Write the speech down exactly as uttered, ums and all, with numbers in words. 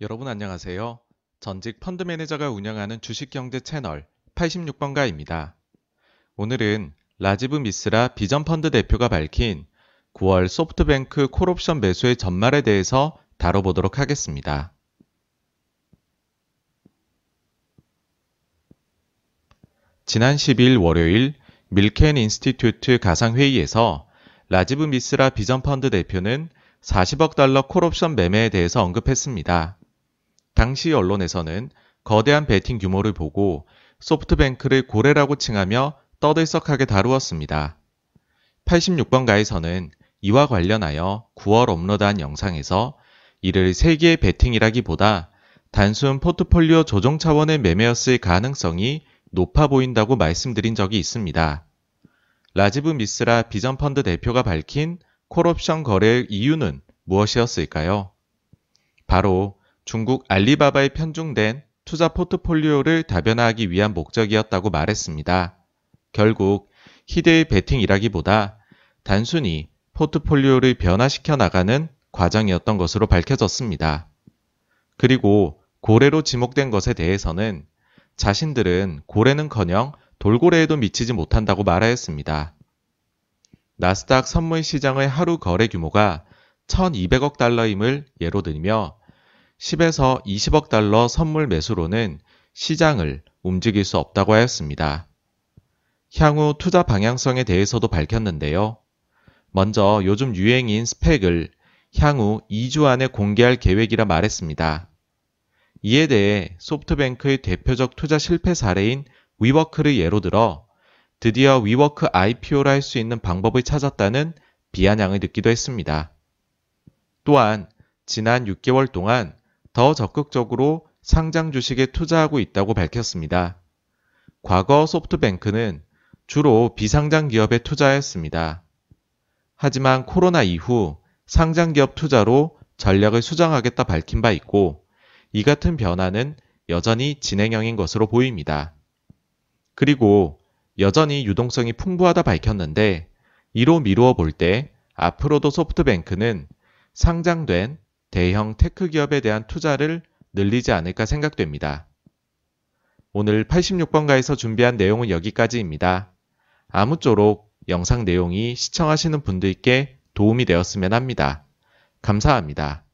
여러분 안녕하세요. 전직 펀드 매니저가 운영하는 주식경제 채널 팔십육 번가입니다. 오늘은 라지브 미스라 비전펀드 대표가 밝힌 구월 소프트뱅크 콜옵션 매수의 전말에 대해서 다뤄보도록 하겠습니다. 지난 십일 월요일 밀켄 인스티튜트 가상회의에서 라지브 미스라 비전펀드 대표는 사십억 달러 콜옵션 매매에 대해서 언급했습니다. 당시 언론에서는 거대한 베팅 규모를 보고 소프트뱅크를 고래라고 칭하며 떠들썩하게 다루었습니다. 팔십육 번가에서는 이와 관련하여 구월 업로드한 영상에서 이를 세기의 베팅이라기보다 단순 포트폴리오 조정 차원의 매매였을 가능성이 높아 보인다고 말씀드린 적이 있습니다. 라지브 미스라 비전펀드 대표가 밝힌 콜옵션 거래의 이유는 무엇이었을까요? 바로 중국 알리바바에 편중된 투자 포트폴리오를 다변화하기 위한 목적이었다고 말했습니다. 결국 희대의 베팅이라기보다 단순히 포트폴리오를 변화시켜 나가는 과정이었던 것으로 밝혀졌습니다. 그리고 고래로 지목된 것에 대해서는 자신들은 고래는커녕 돌고래에도 미치지 못한다고 말하였습니다. 나스닥 선물 시장의 하루 거래 규모가 천이백억 달러임을 예로 들며 십에서 이십억 달러 선물 매수로는 시장을 움직일 수 없다고 하였습니다. 향후 투자 방향성에 대해서도 밝혔는데요. 먼저 요즘 유행인 스펙을 향후 이 주 안에 공개할 계획이라 말했습니다. 이에 대해 소프트뱅크의 대표적 투자 실패 사례인 위워크를 예로 들어 드디어 위워크 아이피오를 할 수 있는 방법을 찾았다는 비아냥을 듣기도 했습니다. 또한 지난 육 개월 동안 더 적극적으로 상장 주식에 투자하고 있다고 밝혔습니다. 과거 소프트뱅크는 주로 비상장 기업에 투자했습니다. 하지만 코로나 이후 상장 기업 투자로 전략을 수정하겠다 밝힌 바 있고 이 같은 변화는 여전히 진행형인 것으로 보입니다. 그리고 여전히 유동성이 풍부하다 밝혔는데 이로 미루어 볼 때 앞으로도 소프트뱅크는 상장된 대형 테크 기업에 대한 투자를 늘리지 않을까 생각됩니다. 오늘 팔십육 번가에서 준비한 내용은 여기까지입니다. 아무쪼록 영상 내용이 시청하시는 분들께 도움이 되었으면 합니다. 감사합니다.